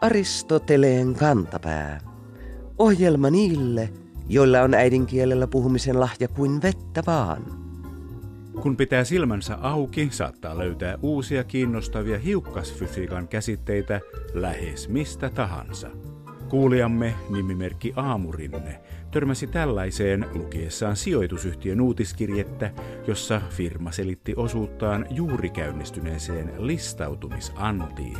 Aristoteleen kantapää. Ohjelma niille, joilla on äidinkielellä puhumisen lahja kuin vettä vaan. Kun pitää silmänsä auki, saattaa löytää uusia kiinnostavia hiukkasfysiikan käsitteitä lähes mistä tahansa. Kuulijamme nimimerkki Aamurinne törmäsi tällaiseen lukiessaan sijoitusyhtiön uutiskirjettä, jossa firma selitti osuuttaan juuri käynnistyneeseen listautumisantiin.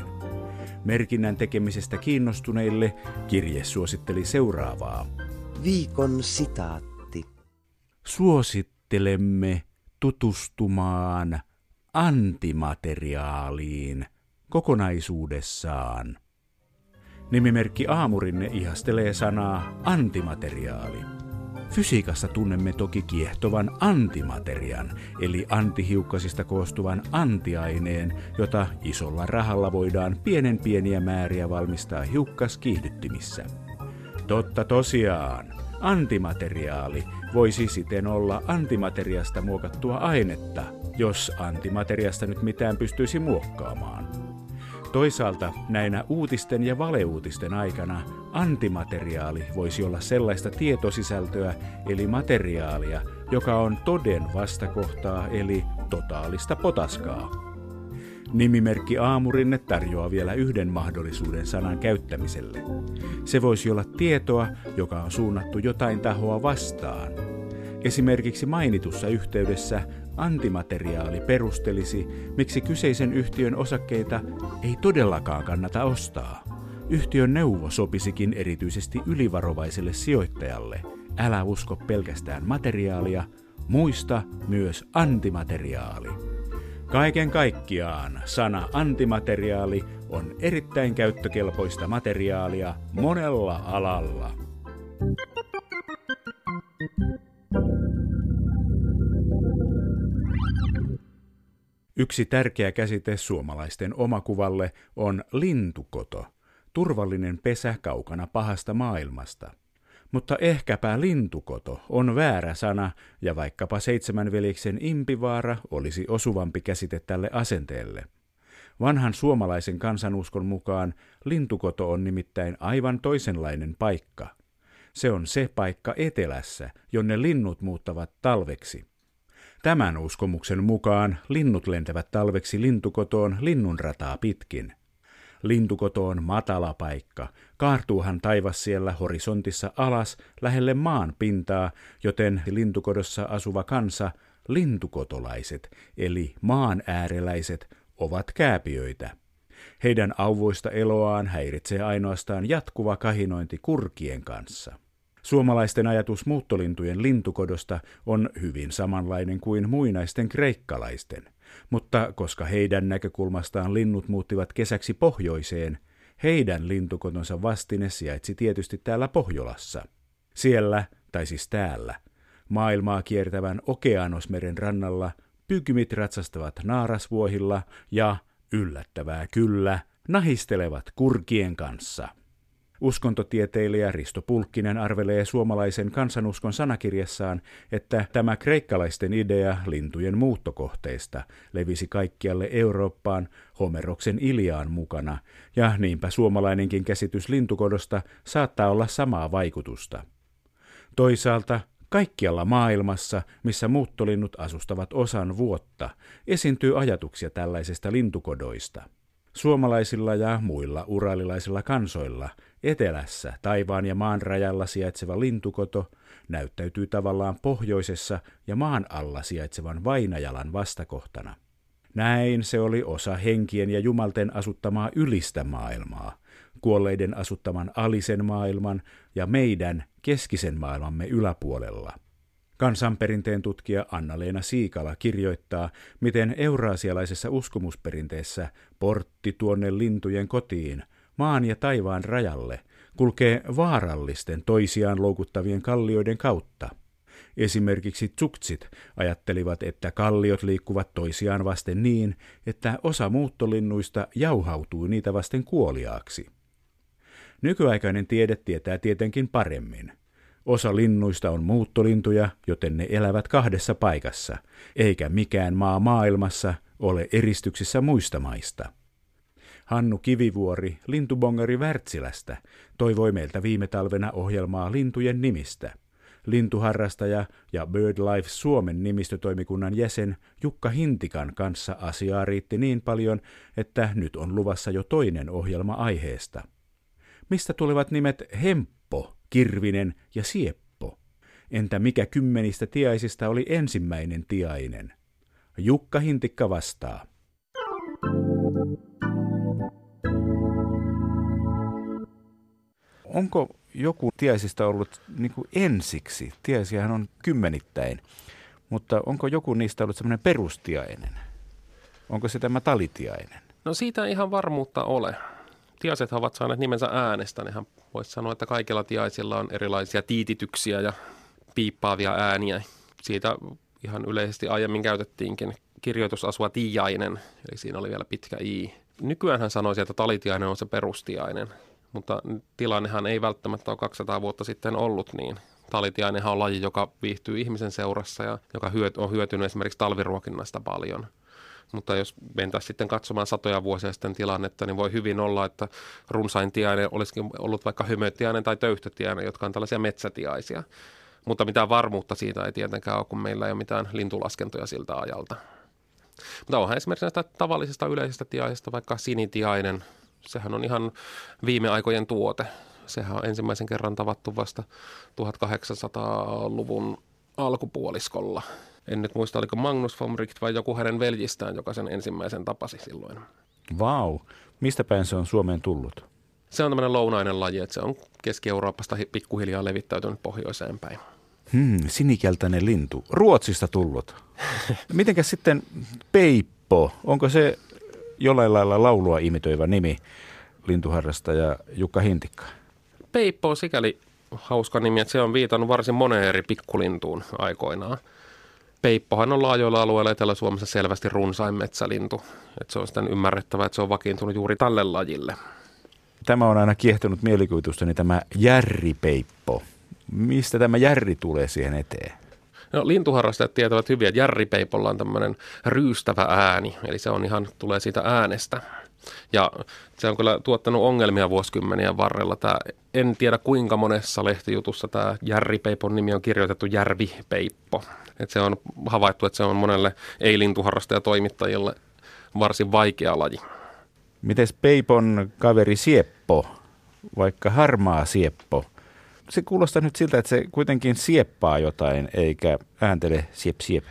Merkinnän tekemisestä kiinnostuneille kirje suositteli seuraavaa. Viikon sitaatti. Suosittelemme tutustumaan antimateriaaliin kokonaisuudessaan. Nimimerkki Aamurinne ihastelee sanaa antimateriaali. Fysiikassa tunnemme toki kiehtovan antimaterian, eli antihiukkasista koostuvan antiaineen, jota isolla rahalla voidaan pienen pieniä määriä valmistaa hiukkaskiihdyttimissä. Totta tosiaan, antimateriaali voisi siten olla antimateriasta muokattua ainetta, jos antimateriasta nyt mitään pystyisi muokkaamaan. Toisaalta näinä uutisten ja valeuutisten aikana antimateriaali voisi olla sellaista tietosisältöä eli materiaalia, joka on toden vastakohtaa eli totaalista potaskaa. Nimimerkki Aamurinne tarjoaa vielä yhden mahdollisuuden sanan käyttämiselle. Se voisi olla tietoa, joka on suunnattu jotain tahoa vastaan. Esimerkiksi mainitussa yhteydessä antimateriaali perustelisi, miksi kyseisen yhtiön osakkeita ei todellakaan kannata ostaa. Yhtiön neuvo sopisikin erityisesti ylivarovaiselle sijoittajalle. Älä usko pelkästään materiaalia, muista myös antimateriaali. Kaiken kaikkiaan sana antimateriaali on erittäin käyttökelpoista materiaalia monella alalla. Yksi tärkeä käsite suomalaisten omakuvalle on lintukoto, turvallinen pesä kaukana pahasta maailmasta. Mutta ehkäpä lintukoto on väärä sana, ja vaikkapa Seitsemänveljeksen Impivaara olisi osuvampi käsite tälle asenteelle. Vanhan suomalaisen kansanuskon mukaan lintukoto on nimittäin aivan toisenlainen paikka. Se on se paikka etelässä, jonne linnut muuttavat talveksi. Tämän uskomuksen mukaan linnut lentävät talveksi lintukotoon linnunrataa pitkin. Lintukoto on matala paikka, kaartuuhan taivas siellä horisontissa alas lähelle maan pintaa, joten lintukodossa asuva kansa, lintukotolaiset eli maan ääreläiset, ovat kääpiöitä. Heidän auvoista eloaan häiritsee ainoastaan jatkuva kahinointi kurkien kanssa. Suomalaisten ajatus muuttolintujen lintukodosta on hyvin samanlainen kuin muinaisten kreikkalaisten, mutta koska heidän näkökulmastaan linnut muuttivat kesäksi pohjoiseen, heidän lintukotonsa vastine sijaitsi tietysti täällä Pohjolassa. Siellä, tai siis täällä, maailmaa kiertävän Okeanosmeren rannalla pygmit ratsastavat naarasvuohilla ja, yllättävää kyllä, nahistelevat kurkien kanssa. Uskontotieteilijä Risto Pulkkinen arvelee suomalaisen kansanuskon sanakirjassaan, että tämä kreikkalaisten idea lintujen muuttokohteista levisi kaikkialle Eurooppaan Homeroksen Iliaan mukana, ja niinpä suomalainenkin käsitys lintukodosta saattaa olla samaa vaikutusta. Toisaalta kaikkialla maailmassa, missä muuttolinnut asustavat osan vuotta, esiintyy ajatuksia tällaisista lintukodoista. Suomalaisilla ja muilla uralilaisilla kansoilla etelässä taivaan ja maan rajalla sijaitseva lintukoto näyttäytyy tavallaan pohjoisessa ja maan alla sijaitsevan vainajalan vastakohtana. Näin se oli osa henkien ja jumalten asuttamaa ylistä maailmaa, kuolleiden asuttaman alisen maailman ja meidän keskisen maailmamme yläpuolella. Kansanperinteen tutkija Anna-Leena Siikala kirjoittaa, miten euraasialaisessa uskomusperinteessä portti tuonne lintujen kotiin, maan ja taivaan rajalle, kulkee vaarallisten toisiaan loukuttavien kallioiden kautta. Esimerkiksi tsuktsit ajattelivat, että kalliot liikkuvat toisiaan vasten niin, että osa muuttolinnuista jauhautuu niitä vasten kuoliaaksi. Nykyaikainen tiede tietää tietenkin paremmin. Osa linnuista on muuttolintuja, joten ne elävät kahdessa paikassa, eikä mikään maa maailmassa ole eristyksissä muista maista. Hannu Kivivuori, lintubongari Värtsilästä, toivoi meiltä viime talvena ohjelmaa lintujen nimistä. Lintuharrastaja ja BirdLife Suomen nimistötoimikunnan jäsen Jukka Hintikan kanssa asiaa riitti niin paljon, että nyt on luvassa jo toinen ohjelma aiheesta. Mistä tulevat nimet hemppo, kirvinen ja sieppo? Entä mikä kymmenistä tiaisista oli ensimmäinen tiainen? Jukka Hintikka vastaa. Onko joku tiaisista ollut niin kuin ensiksi? Tiaisiahan on kymmenittäin, mutta onko joku niistä ollut semmoinen perustiainen? Onko se tämä talitiainen? No siitä ei ihan varmuutta ole. Tiaisethan ovat saaneet nimensä äänestä. Nehän voisi sanoa, että kaikilla tiaisilla on erilaisia tiitityksiä ja piippaavia ääniä. Siitä ihan yleisesti aiemmin käytettiinkin kirjoitusasua tiainen, eli siinä oli vielä pitkä i. Nykyäänhän sanoisi, että talitiainen on se perustiainen. Mutta tilannehan ei välttämättä ole 200 vuotta sitten ollut niin. Talitiainenhan on laji, joka viihtyy ihmisen seurassa ja joka on hyötynyt esimerkiksi talviruokinnasta paljon. Mutta jos mentäisiin sitten katsomaan satoja vuosia sitten tilannetta, niin voi hyvin olla, että runsaintiainen olisikin ollut vaikka hymötiainen tai töyhtötiainen, jotka on tällaisia metsätiaisia. Mutta mitään varmuutta siitä ei tietenkään ole, kun meillä ei ole mitään lintulaskentoja siltä ajalta. Mutta onhan esimerkiksi näistä tavallisista yleisistä tiaisista vaikka sinitiainen. Sehän on ihan viime aikojen tuote. Sehän on ensimmäisen kerran tavattu vasta 1800-luvun alkupuoliskolla. En nyt muista, oliko Magnus von Richt vai joku hänen veljistään, joka sen ensimmäisen tapasi silloin. Vau! Mistä päin se on Suomeen tullut? Se on tämmöinen lounainen laji, että se on Keski-Euroopasta pikkuhiljaa levittäytynyt pohjoiseen päin. Sinikeltainen lintu. Ruotsista tullut. Mitenkäs sitten peippo? Onko se jollain lailla laulua imitoiva nimi, lintuharrastaja Jukka Hintikka? Peippo on sikäli hauska nimi, että se on viitannut varsin moneen eri pikkulintuun aikoinaan. Peippohan on laajoilla alueilla Etelä-Suomessa selvästi runsain metsälintu. Että se on sitten ymmärrettävä, että se on vakiintunut juuri tälle lajille. Tämä on aina kiehtonut mielikuvitustani, tämä järripeippo. Mistä tämä järri tulee siihen eteen? No, lintuharrastajat tietävät hyvin, että järripeipolla on tämmöinen ryystävä ääni, eli se on ihan, tulee siitä äänestä. Ja se on kyllä tuottanut ongelmia vuosikymmenien varrella. En tiedä kuinka monessa lehtijutussa tämä järripeipon nimi on kirjoitettu järvipeippo. Et se on havaittu, että se on monelle ei-lintuharrastajatoimittajille varsin vaikea laji. Mites peipon kaveri sieppo, vaikka harmaa sieppo? Se kuulostaa nyt siltä, että se kuitenkin sieppaa jotain, eikä ääntele siep siep.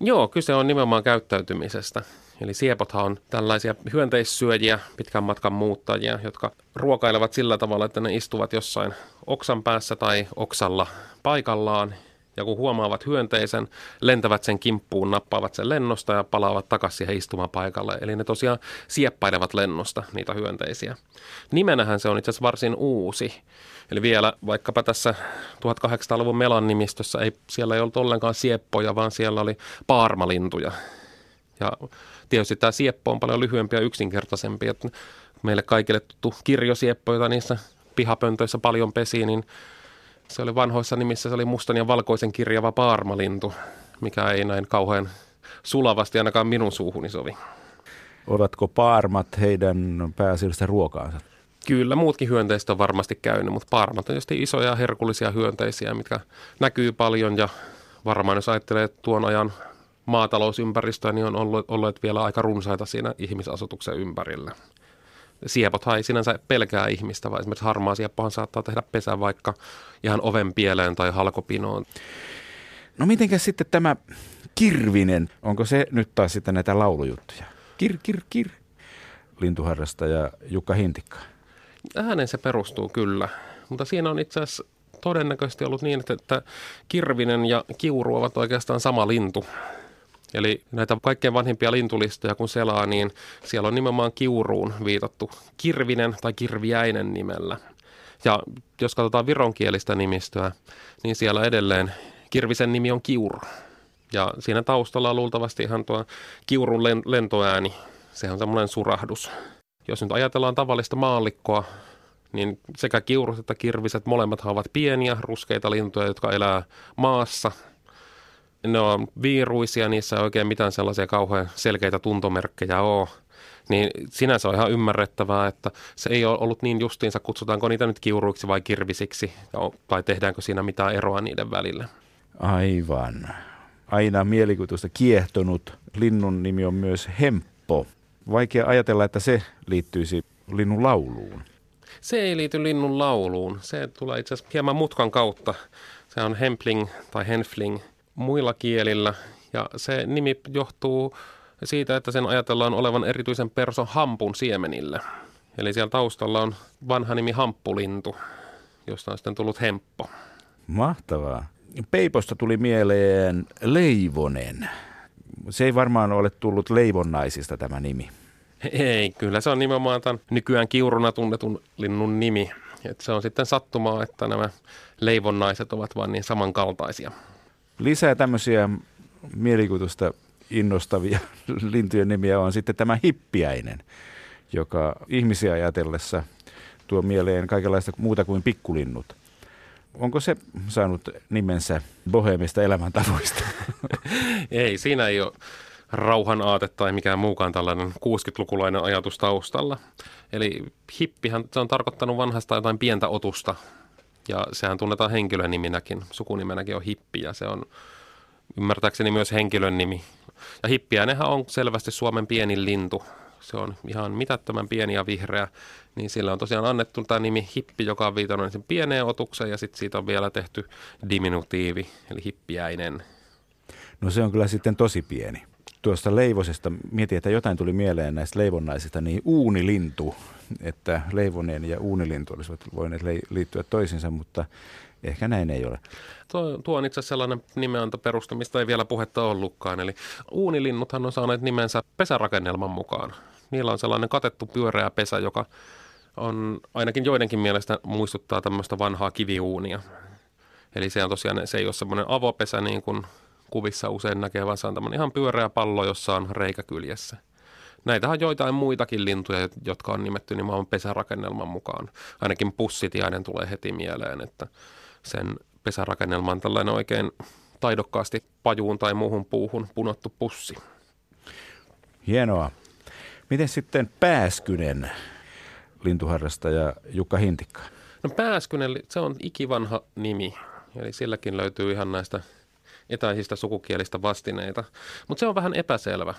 Joo, kyse on nimenomaan käyttäytymisestä. Eli siepothan on tällaisia hyönteissyöjiä, pitkän matkan muuttajia, jotka ruokailevat sillä tavalla, että ne istuvat jossain oksan päässä tai oksalla paikallaan. Ja kun huomaavat hyönteisen, lentävät sen kimppuun, nappaavat sen lennosta ja palaavat takaisin siihen istumapaikalle. Eli ne tosiaan sieppailevat lennosta niitä hyönteisiä. Nimenähän se on itse asiassa varsin uusi. Eli vielä vaikkapa tässä 1800-luvun Melan nimistössä siellä ei ollut ollenkaan sieppoja, vaan siellä oli paarmalintuja. Ja tietysti tämä sieppo on paljon lyhyempi ja yksinkertaisempi. Että meille kaikille tuttu kirjosieppo, jota niissä pihapöntöissä paljon pesi, niin se oli vanhoissa nimissä, se oli mustan ja valkoisen kirjava paarmalintu, mikä ei näin kauhean sulavasti ainakaan minun suuhuni sovi. Ovatko paarmat heidän pääasiallista ruokaansa? Kyllä, muutkin hyönteistä on varmasti käynyt, mutta paarmat on tietysti isoja herkullisia hyönteisiä, mitkä näkyy paljon. Ja varmaan jos ajattelee, että tuon ajan maatalousympäristöä, niin on olleet vielä aika runsaita siinä ihmisasutuksen ympärillä. Siepothan ei sinänsä pelkää ihmistä, vaan esimerkiksi harmaa sieppohan saattaa tehdä pesän vaikka ihan oven pieleen tai halkopinoon. No mitenkäs sitten tämä kirvinen, onko se nyt taas sitten näitä laulujuttuja? Kir, kir, kir. Lintuharrastaja Jukka Hintikka. Ääneen se perustuu kyllä, mutta siinä on itse asiassa todennäköisesti ollut niin, että kirvinen ja kiuru ovat oikeastaan sama lintu. Eli näitä kaikkein vanhimpia lintulistoja kun selaa, niin siellä on nimenomaan kiuruun viitattu kirvinen tai kirviäinen nimellä. Ja jos katsotaan vironkielistä nimistöä, niin siellä edelleen kirvisen nimi on kiuru. Ja siinä taustalla on luultavasti ihan tuo kiurun lentoääni. Sehän on semmoinen surahdus. Jos nyt ajatellaan tavallista maallikkoa, niin sekä kiurut että kirviset, molemmathan ovat pieniä ruskeita lintuja, jotka elää maassa. Ne on viiruisia, niissä ei oikein mitään sellaisia kauhean selkeitä tuntomerkkejä ole. Niin sinänsä on ihan ymmärrettävää, että se ei ole ollut niin justiinsa, kutsutaanko niitä nyt kiuruiksi vai kirvisiksi, tai tehdäänkö siinä mitään eroa niiden välillä. Aivan. Aina mielikuvitusta kiehtonut linnun nimi on myös hemppo. Vaikea ajatella, että se liittyisi linnun lauluun. Se ei liity linnun lauluun. Se tulee itse asiassa hieman mutkan kautta. Se on hempling tai henfling muilla kielillä. Ja se nimi johtuu siitä, että sen ajatellaan olevan erityisen perso hampun siemenillä. Eli siellä taustalla on vanha nimi hamppulintu, josta on sitten tullut hemppo. Mahtavaa. Peiposta tuli mieleen leivonen. Se ei varmaan ole tullut leivonnaisista tämä nimi. Ei, kyllä se on nimenomaan tämän nykyään kiuruna tunnetun linnun nimi. Et se on sitten sattumaa, että nämä leivonnaiset ovat vain niin samankaltaisia. Lisää tämmöisiä mielikuvitusta innostavia lintujen nimiä on sitten tämä hippiäinen, joka ihmisiä ajatellessa tuo mieleen kaikenlaista muuta kuin pikkulinnut. Onko se saanut nimensä boheemista elämäntavoista? Ei, siinä ei ole rauhanaate tai mikään muukaan tällainen 60-lukulainen ajatus taustalla. Eli hippihän se on tarkoittanut vanhasta jotain pientä otusta, ja sehän tunnetaan henkilöniminäkin. Sukunimenäkin on hippi, ja se on ymmärtääkseni myös henkilön nimi. Ja hippiäinenhän on selvästi Suomen pienin lintu. Se on ihan mitättömän pieni ja vihreä, niin sillä on tosiaan annettu tämä nimi hippi, joka on viitannut ensin pieneen otukseen, ja sitten siitä on vielä tehty diminutiivi, eli hippiäinen. No se on kyllä sitten tosi pieni. Tuosta leivosesta mietin, että jotain tuli mieleen näistä leivonnaisista, niin uunilintu, että leivonen ja uunilintu olisivat voineet liittyä toisiinsa, mutta ehkä näin ei ole. Tuo on itse asiassa sellainen nimenantoperuste, mistä ei vielä puhetta ollutkaan. Eli uunilinnuthan on saaneet nimensä pesärakennelman mukaan. Niillä on sellainen katettu pyöreä pesä, joka on ainakin joidenkin mielestä muistuttaa tämmöistä vanhaa kiviuunia. Eli se on tosiaan, se ei ole semmoinen avopesä niin kuin kuvissa usein näkee, vaan se on tämmöinen ihan pyöreä pallo, jossa on reikä kyljessä. Näitähän on joitain muitakin lintuja, jotka on nimetty nimenomaan pesärakennelman mukaan. Ainakin pussitiainen tulee heti mieleen, että sen pesärakennelma on tällainen oikein taidokkaasti pajuun tai muuhun puuhun punottu pussi. Hienoa. Miten sitten pääskynen, lintuharrastaja Jukka Hintikka? No pääskynen, se on ikivanha nimi, eli silläkin löytyy ihan näistä etäisistä sukukielistä vastineita, mutta se on vähän epäselvä.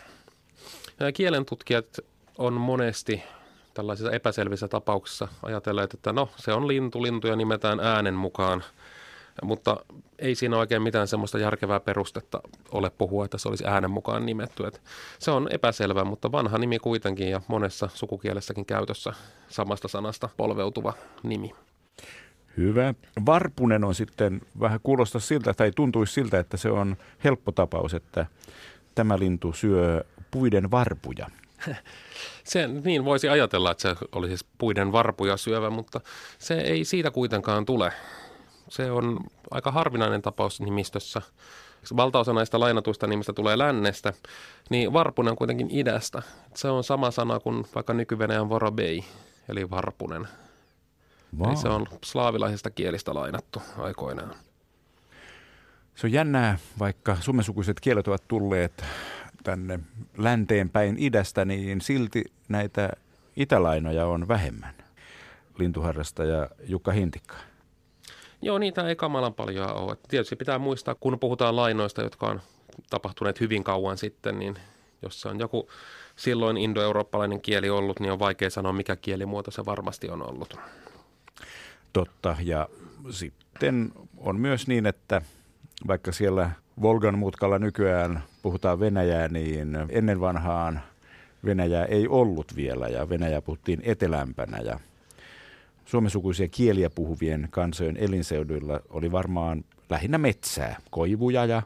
Kielentutkijat on monesti tällaisissa epäselvissä tapauksissa ajatelleet, että no se on lintu, lintuja nimetään äänen mukaan, mutta ei siinä oikein mitään semmoista järkevää perustetta ole puhua, että se olisi äänen mukaan nimetty. Et se on epäselvä, mutta vanha nimi kuitenkin ja monessa sukukielessäkin käytössä samasta sanasta polveutuva nimi. Hyvä. Varpunen on sitten vähän kuulostaa siltä tai tuntuisi siltä, että se on helppo tapaus, että tämä lintu syö puiden varpuja. Se niin voisi ajatella, että se olisi siis puiden varpuja syövä, mutta se ei siitä kuitenkaan tule. Se on aika harvinainen tapaus nimistössä. Valtaosa näistä lainatuista nimistä tulee lännestä, niin varpunen on kuitenkin idästä. Se on sama sana kuin vaikka nyky-Venäjän vorobei, eli varpunen. Wow. Se on slaavilaisesta kielistä lainattu aikoinaan. Se on jännää, vaikka suomensukuiset kielet ovat tulleet tänne länteen päin idästä, niin silti näitä itälainoja on vähemmän. Lintuharrastaja Jukka Hintikka. Joo, niitä ei kamalan paljon ole. Tietysti pitää muistaa, kun puhutaan lainoista, jotka on tapahtuneet hyvin kauan sitten, niin jos se on joku silloin indoeurooppalainen kieli ollut, niin on vaikea sanoa, mikä kielimuoto se varmasti on ollut. Totta, ja sitten on myös niin, että vaikka siellä Volgan mutkalla nykyään puhutaan venäjää, niin ennen vanhaan venäjää ei ollut vielä, ja venäjää puhuttiin etelämpänä, ja suomensukuisia kieliä puhuvien kansojen elinseuduilla oli varmaan lähinnä metsää, koivuja ja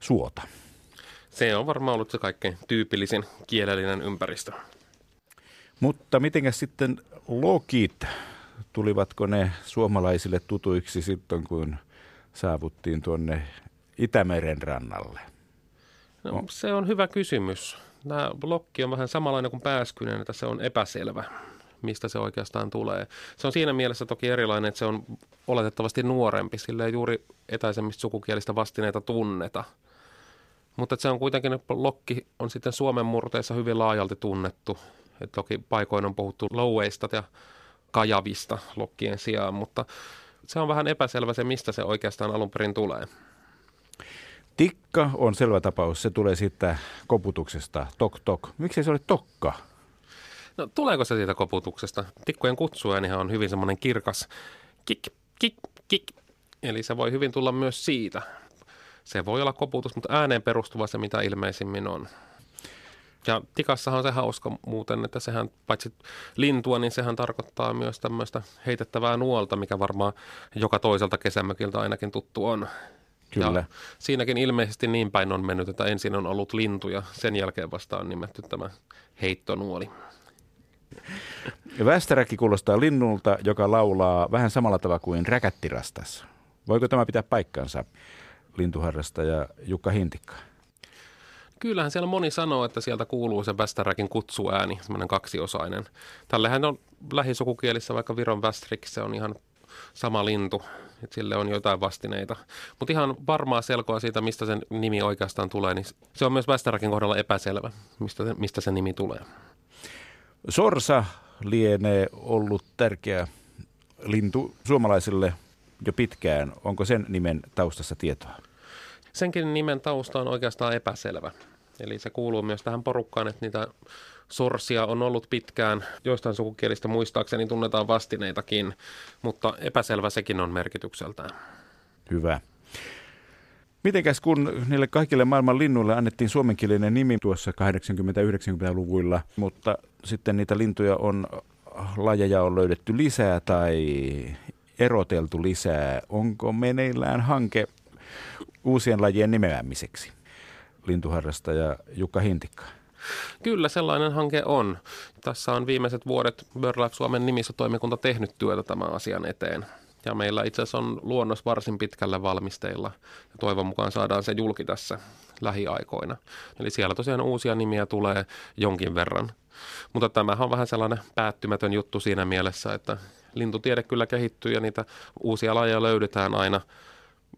suota. Se on varmaan ollut se kaikkein tyypillisin kielellinen ympäristö. Mutta mitenkäs sitten lokit? Tulivatko ne suomalaisille tutuiksi sitten, kun saavuttiin tuonne Itämeren rannalle? No, se on hyvä kysymys. Tämä lokki on vähän samanlainen kuin pääskynen, että se on epäselvä. mistä se oikeastaan tulee. Se on siinä mielessä toki erilainen, että se on oletettavasti nuorempi, sillä ei juuri etäisemmistä sukukielistä vastineita tunneta. Mutta se on kuitenkin, lokki on sitten Suomen murteissa hyvin laajalti tunnettu. Et toki paikoin on puhuttu loueista ja kajavista lokkien sijaan, mutta se on vähän epäselvä se, mistä se oikeastaan alun perin tulee. Tikka on selvä tapaus. Se tulee siitä koputuksesta. Tok, tok. Miksi se oli tokka? No, tuleeko se siitä koputuksesta? Tikkujen kutsuäänihan on hyvin semmoinen kirkas kik, kik, kik. Eli se voi hyvin tulla myös siitä. Se voi olla koputus, mutta ääneen perustuva se mitä ilmeisimmin on. Ja tikassahan on se hauska muuten, että sehän paitsi lintua, niin sehän tarkoittaa myös tämmöistä heitettävää nuolta, mikä varmaan joka toiselta kesämökiltä ainakin tuttu on. Kyllä. Ja siinäkin ilmeisesti niin päin on mennyt, että ensin on ollut lintu ja sen jälkeen vasta on nimetty tämä heittonuoli. Västäräkki kuulostaa linnulta, joka laulaa vähän samalla tavalla kuin räkättirastas. Voiko tämä pitää paikkansa, lintuharrastaja Jukka Hintikka? Kyllähän siellä moni sanoo, että sieltä kuuluu se västäräkin kutsuääni, semmoinen kaksiosainen. Tällähän on lähisukukielissä, vaikka Viron västrik, se on ihan sama lintu, että sille on jotain vastineita. Mutta ihan varmaa selkoa siitä, mistä sen nimi oikeastaan tulee, niin se on myös västäräkin kohdalla epäselvä, mistä se nimi tulee. Sorsa lienee ollut tärkeä lintu suomalaisille jo pitkään. Onko sen nimen taustassa tietoa? Senkin nimen tausta on oikeastaan epäselvä. Eli se kuuluu myös tähän porukkaan, että niitä sorsia on ollut pitkään. Joistain sukukielistä muistaakseni tunnetaan vastineitakin, mutta epäselvä sekin on merkitykseltään. Hyvä. Mitenkäs kun niille kaikille maailman linnuille annettiin suomenkielinen nimi tuossa 80-90-luvuilla, mutta sitten niitä lintuja on, lajeja on löydetty lisää tai eroteltu lisää. Onko meneillään hanke uusien lajien nimeämiseksi? Lintuharrastaja Jukka Hintikka. Kyllä, sellainen hanke on. Tässä on viimeiset vuodet BirdLife Suomen nimissä toimikunta tehnyt työtä tämän asian eteen. Ja meillä itse asiassa on luonnos varsin pitkälle valmisteilla ja toivon mukaan saadaan se julki tässä lähiaikoina. Eli siellä tosiaan uusia nimiä tulee jonkin verran. Mutta tämähän on vähän sellainen päättymätön juttu siinä mielessä, että lintutiede kyllä kehittyy ja niitä uusia lajeja löydetään aina.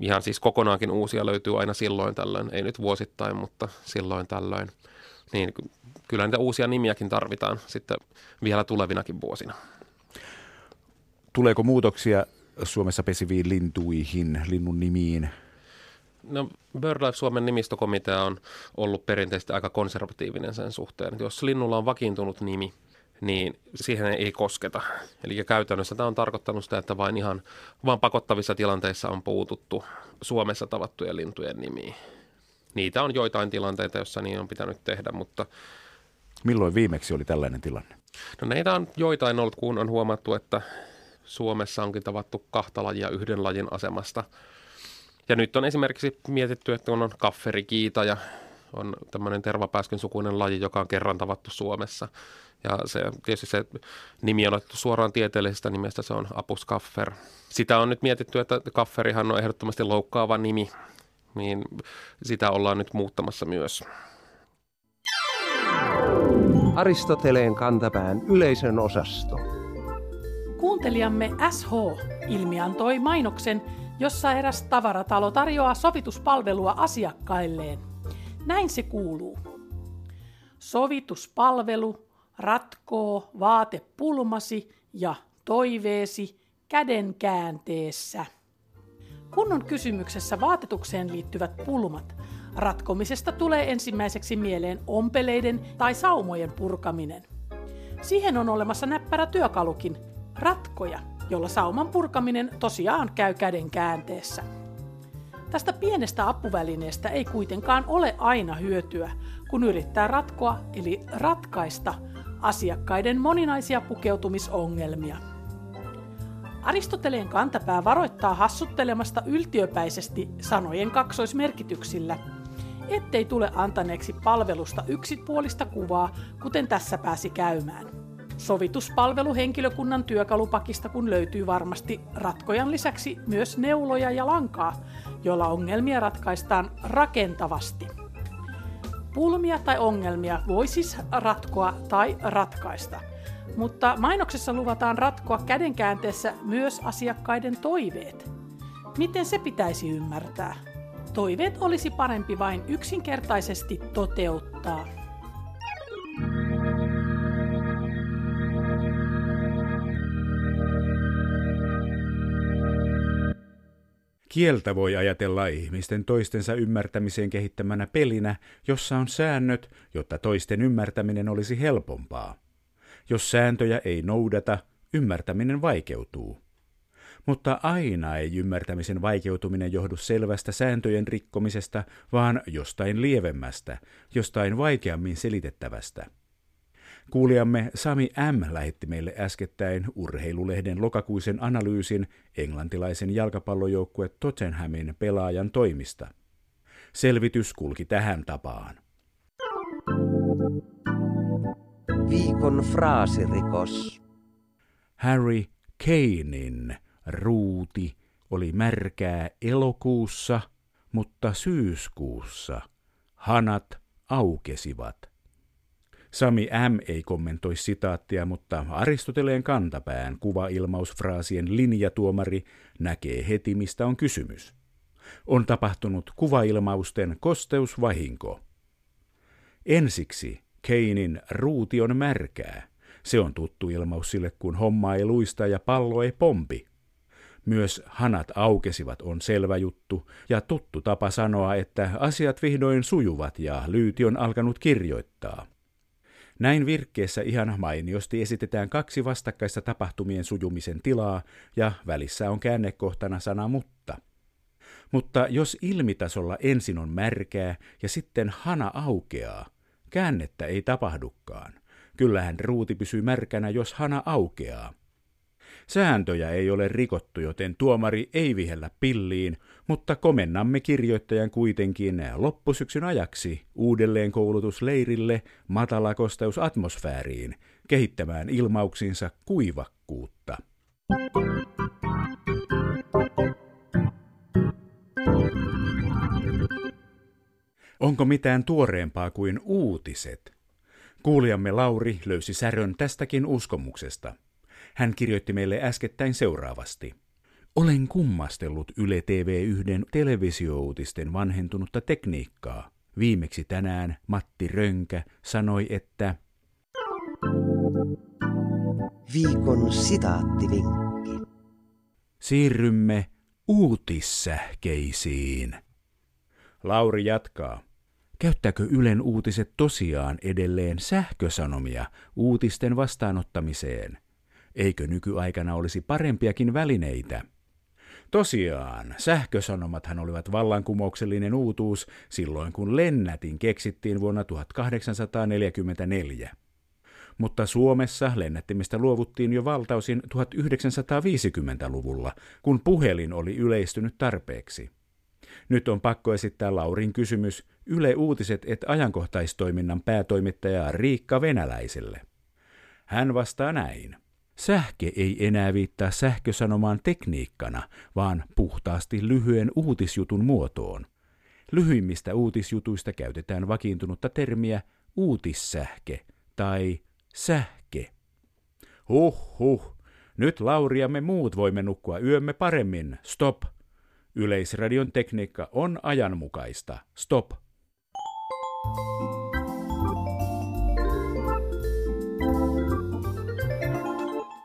Ihan siis kokonaankin uusia löytyy aina silloin tällöin, ei nyt vuosittain, mutta silloin tällöin. Niin kyllä niitä uusia nimiäkin tarvitaan sitten vielä tulevinakin vuosina. Tuleeko muutoksia Suomessa pesiviin lintuihin, linnun nimiin? No, BirdLife Suomen nimistokomitea on ollut perinteisesti aika konservatiivinen sen suhteen. Jos linnulla on vakiintunut nimi, niin siihen ei kosketa. Eli käytännössä tämä on tarkoittanut sitä, että vain pakottavissa tilanteissa on puututtu Suomessa tavattujen lintujen nimiin. Niitä on joitain tilanteita, joissa niin on pitänyt tehdä, mutta... Milloin viimeksi oli tällainen tilanne? No, näitä on joitain ollut, kun on huomattu, että Suomessa onkin tavattu kahta lajia yhden lajin asemasta. Ja nyt on esimerkiksi mietitty, että on kafferikiita ja on tämmöinen tervapääskyn sukuinen laji, joka on kerran tavattu Suomessa. Ja se, tietysti se nimi on otettu suoraan tieteellisestä nimestä, se on apuskaffer. Sitä on nyt mietitty, että kafferihan on ehdottomasti loukkaava nimi, niin sitä ollaan nyt muuttamassa myös. Aristoteleen kantapään yleisön osasto. Kuuntelijamme SH ilmiantoi mainoksen, jossa eräs tavaratalo tarjoaa sovituspalvelua asiakkailleen. Näin se kuuluu. Sovituspalvelu ratkoo vaatepulmasi ja toiveesi kädenkäänteessä. Kun on kysymyksessä vaatetukseen liittyvät pulmat, ratkomisesta tulee ensimmäiseksi mieleen ompeleiden tai saumojen purkaminen. Siihen on olemassa näppärä työkalukin, ratkoja, jolla sauman purkaminen tosiaan käy kädenkäänteessä. Tästä pienestä apuvälineestä ei kuitenkaan ole aina hyötyä, kun yrittää ratkoa eli ratkaista asiakkaiden moninaisia pukeutumisongelmia. Aristoteleen kantapää varoittaa hassuttelemasta yltiöpäisesti sanojen kaksoismerkityksillä, ettei tule antaneeksi palvelusta yksipuolista kuvaa, kuten tässä pääsi käymään. Sovituspalveluhenkilökunnan työkalupakista kun löytyy varmasti ratkojan lisäksi myös neuloja ja lankaa, joilla ongelmia ratkaistaan rakentavasti. Pulmia tai ongelmia voi siis ratkoa tai ratkaista, mutta mainoksessa luvataan ratkoa kädenkäänteessä myös asiakkaiden toiveet. Miten se pitäisi ymmärtää? Toiveet olisi parempi vain yksinkertaisesti toteuttaa. Kieltä voi ajatella ihmisten toistensa ymmärtämiseen kehittämänä pelinä, jossa on säännöt, jotta toisten ymmärtäminen olisi helpompaa. Jos sääntöjä ei noudata, ymmärtäminen vaikeutuu. Mutta aina ei ymmärtämisen vaikeutuminen johdu selvästä sääntöjen rikkomisesta, vaan jostain lievemmästä, jostain vaikeammin selitettävästä. Kuulijamme Sami M. lähetti meille äskettäin Urheilulehden lokakuisen analyysin englantilaisen jalkapallojoukkue Tottenhamin pelaajan toimista. Selvitys kulki tähän tapaan. Viikon fraasirikos. Harry Kanein ruuti oli märkää elokuussa, mutta syyskuussa hanat aukesivat. Sami M. ei kommentoi sitaattia, mutta Aristoteleen kantapään kuvailmausfraasien linjatuomari näkee heti, mistä on kysymys. On tapahtunut kuvailmausten kosteusvahinko. Ensiksi Kanein ruuti on märkää. Se on tuttu ilmaus sille, kun homma ei luista ja pallo ei pompi. Myös hanat aukesivat on selvä juttu ja tuttu tapa sanoa, että asiat vihdoin sujuvat ja lyyti on alkanut kirjoittaa. Näin virkkeessä ihan mainiosti esitetään kaksi vastakkaista tapahtumien sujumisen tilaa ja välissä on käännekohtana sana mutta. Mutta jos ilmitasolla ensin on märkää ja sitten hana aukeaa, käännettä ei tapahdukaan. Kyllähän ruuti pysyy märkänä, jos hana aukeaa. Sääntöjä ei ole rikottu, joten tuomari ei vihellä pilliin, mutta komennamme kirjoittajan kuitenkin loppusyksyn ajaksi uudelleenkoulutusleirille matalakosteusatmosfääriin kehittämään ilmauksiinsa kuivakkuutta. Onko mitään tuoreempaa kuin uutiset? Kuulijamme Lauri löysi särön tästäkin uskomuksesta. Hän kirjoitti meille äskettäin seuraavasti. Olen kummastellut Yle TV1 televisiouutisten vanhentunutta tekniikkaa. Viimeksi tänään Matti Rönkä sanoi, että viikon sitaattivinkki. Siirrymme uutissähkeisiin. Lauri jatkaa. Käyttääkö Ylen uutiset tosiaan edelleen sähkösanomia uutisten vastaanottamiseen? Eikö nykyaikana olisi parempiakin välineitä? Tosiaan, sähkösanomathan olivat vallankumouksellinen uutuus silloin, kun lennätin keksittiin vuonna 1844. Mutta Suomessa lennättimistä luovuttiin jo valtaosin 1950-luvulla, kun puhelin oli yleistynyt tarpeeksi. Nyt on pakko esittää Laurin kysymys Yle Uutiset et ajankohtaistoiminnan päätoimittaja Riikka Venäläiselle. Hän vastaa näin. Sähke ei enää viittaa sähkösanomaan tekniikkana, vaan puhtaasti lyhyen uutisjutun muotoon. Lyhyimmistä uutisjutuista käytetään vakiintunutta termiä uutissähke tai sähke. Huh, nyt Lauriamme muut voimme nukkua yömme paremmin. Stop. Yleisradion tekniikka on ajanmukaista. Stop.